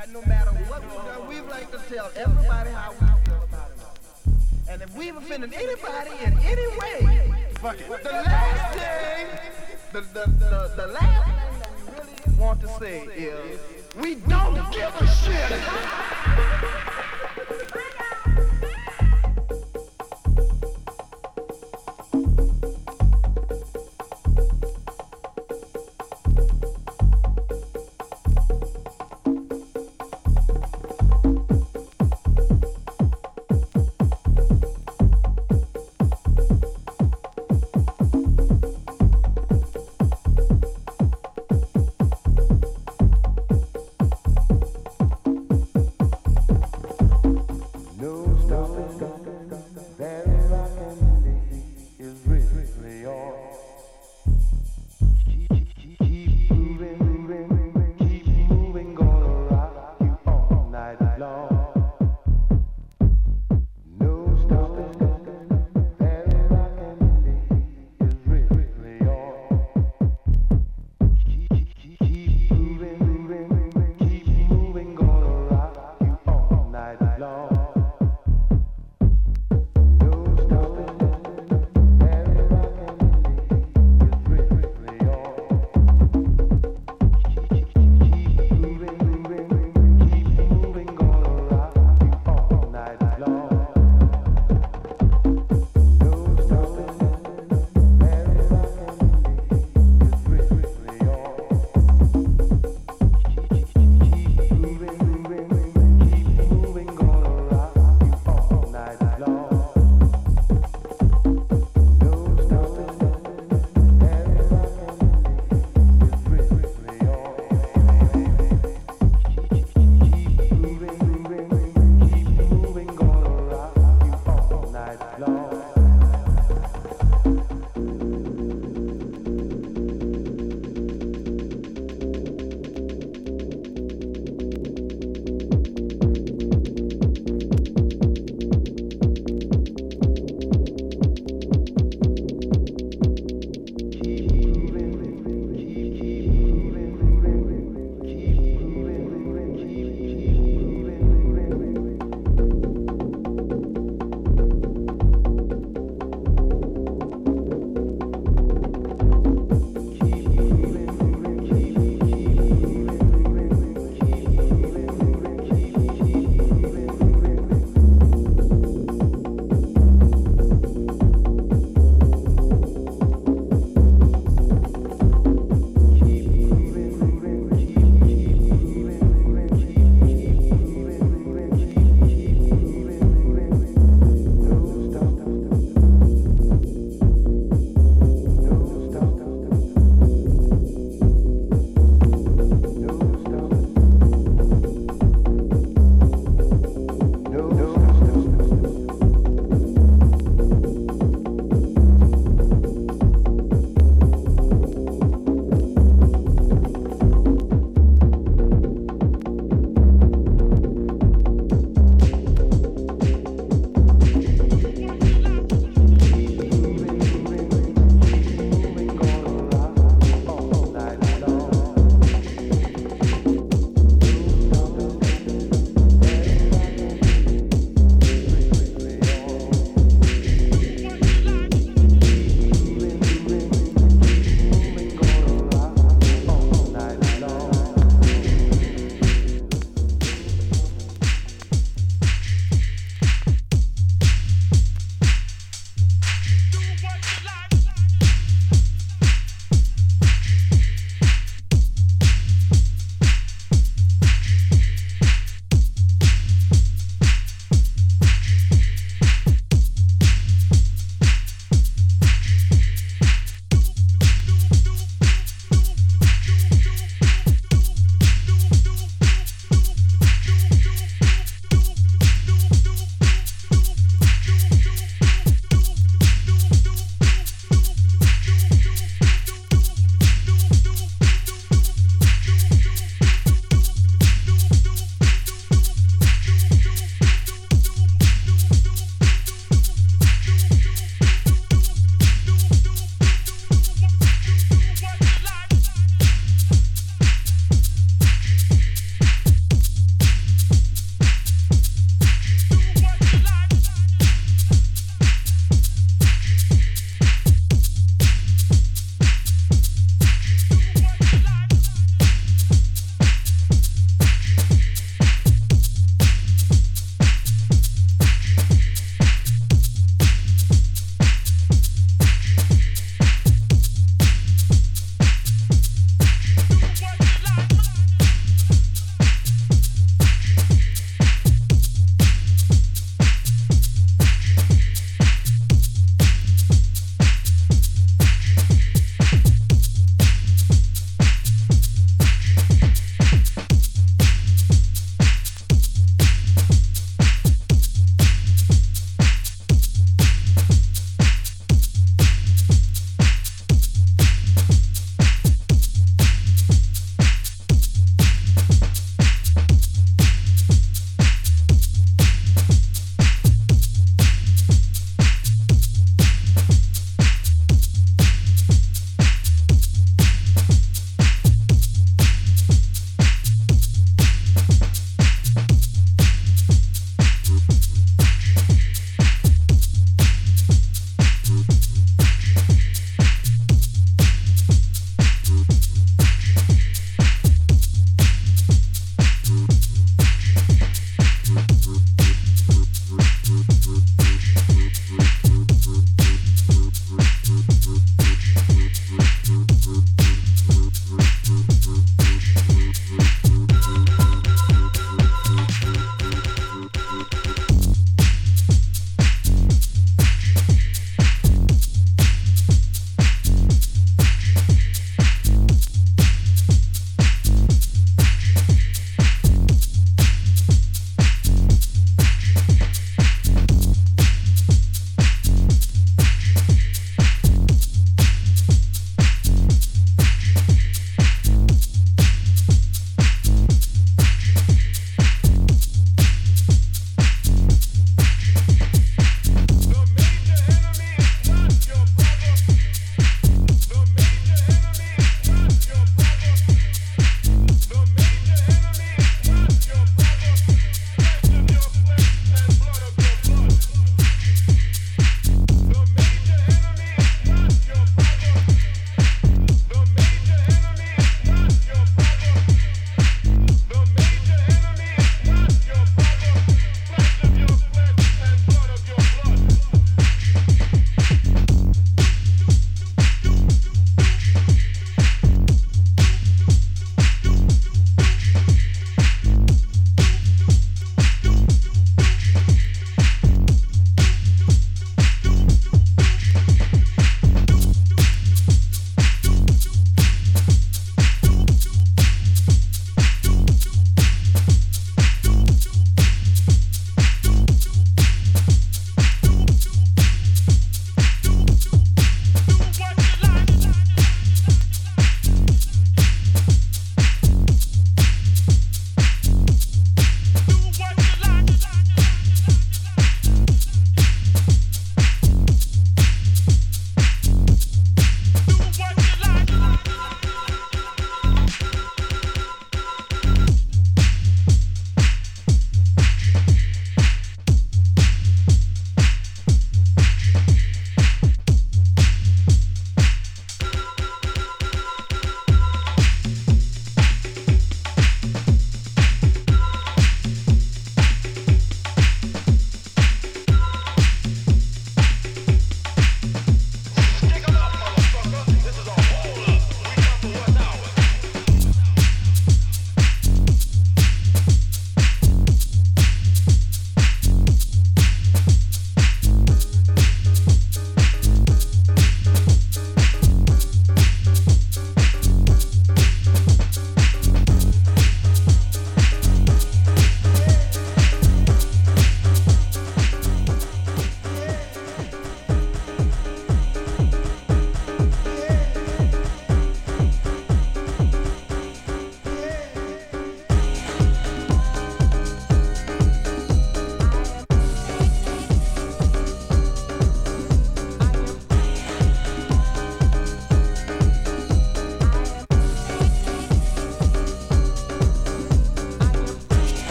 that no matter what we've done, we've like to tell everybody how we feel about it. And if we've offended anybody in any way, fuck it. The last thing that we really want to say is, we don't give a shit.